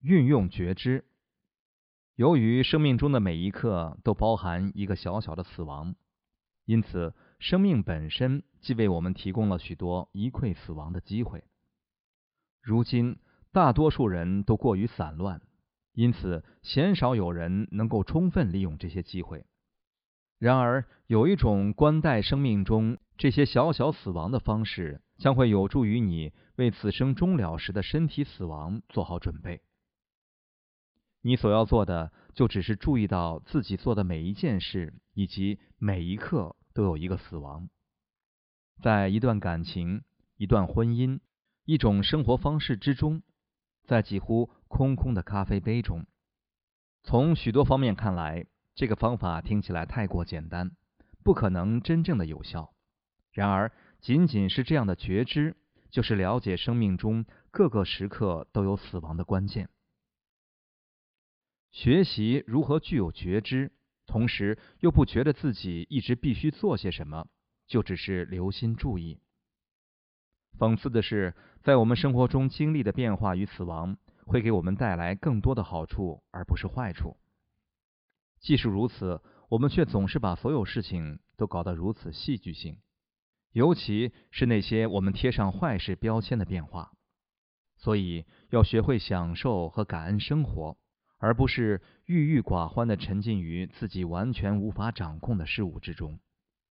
运用觉知。由于生命中的每一刻都包含一个小小的死亡，因此生命本身既为我们提供了许多一窥死亡的机会。如今大多数人都过于散乱，因此鲜少有人能够充分利用这些机会。然而有一种观待生命中这些小小死亡的方式，将会有助于你为此生终了时的身体死亡做好准备。你所要做的就只是注意到自己做的每一件事，以及每一刻都有一个死亡。在一段感情、一段婚姻、一种生活方式之中，在几乎空空的咖啡杯中，从许多方面看来，这个方法听起来太过简单，不可能真正的有效。然而仅仅是这样的觉知，就是了解生命中各个时刻都有死亡的关键。学习如何具有觉知，同时又不觉得自己一直必须做些什么，就只是留心注意。讽刺的是，在我们生活中经历的变化与死亡，会给我们带来更多的好处，而不是坏处。即使如此，我们却总是把所有事情都搞得如此戏剧性，尤其是那些我们贴上坏事标签的变化。所以要学会享受和感恩生活，而不是郁郁寡欢地沉浸于自己完全无法掌控的事物之中。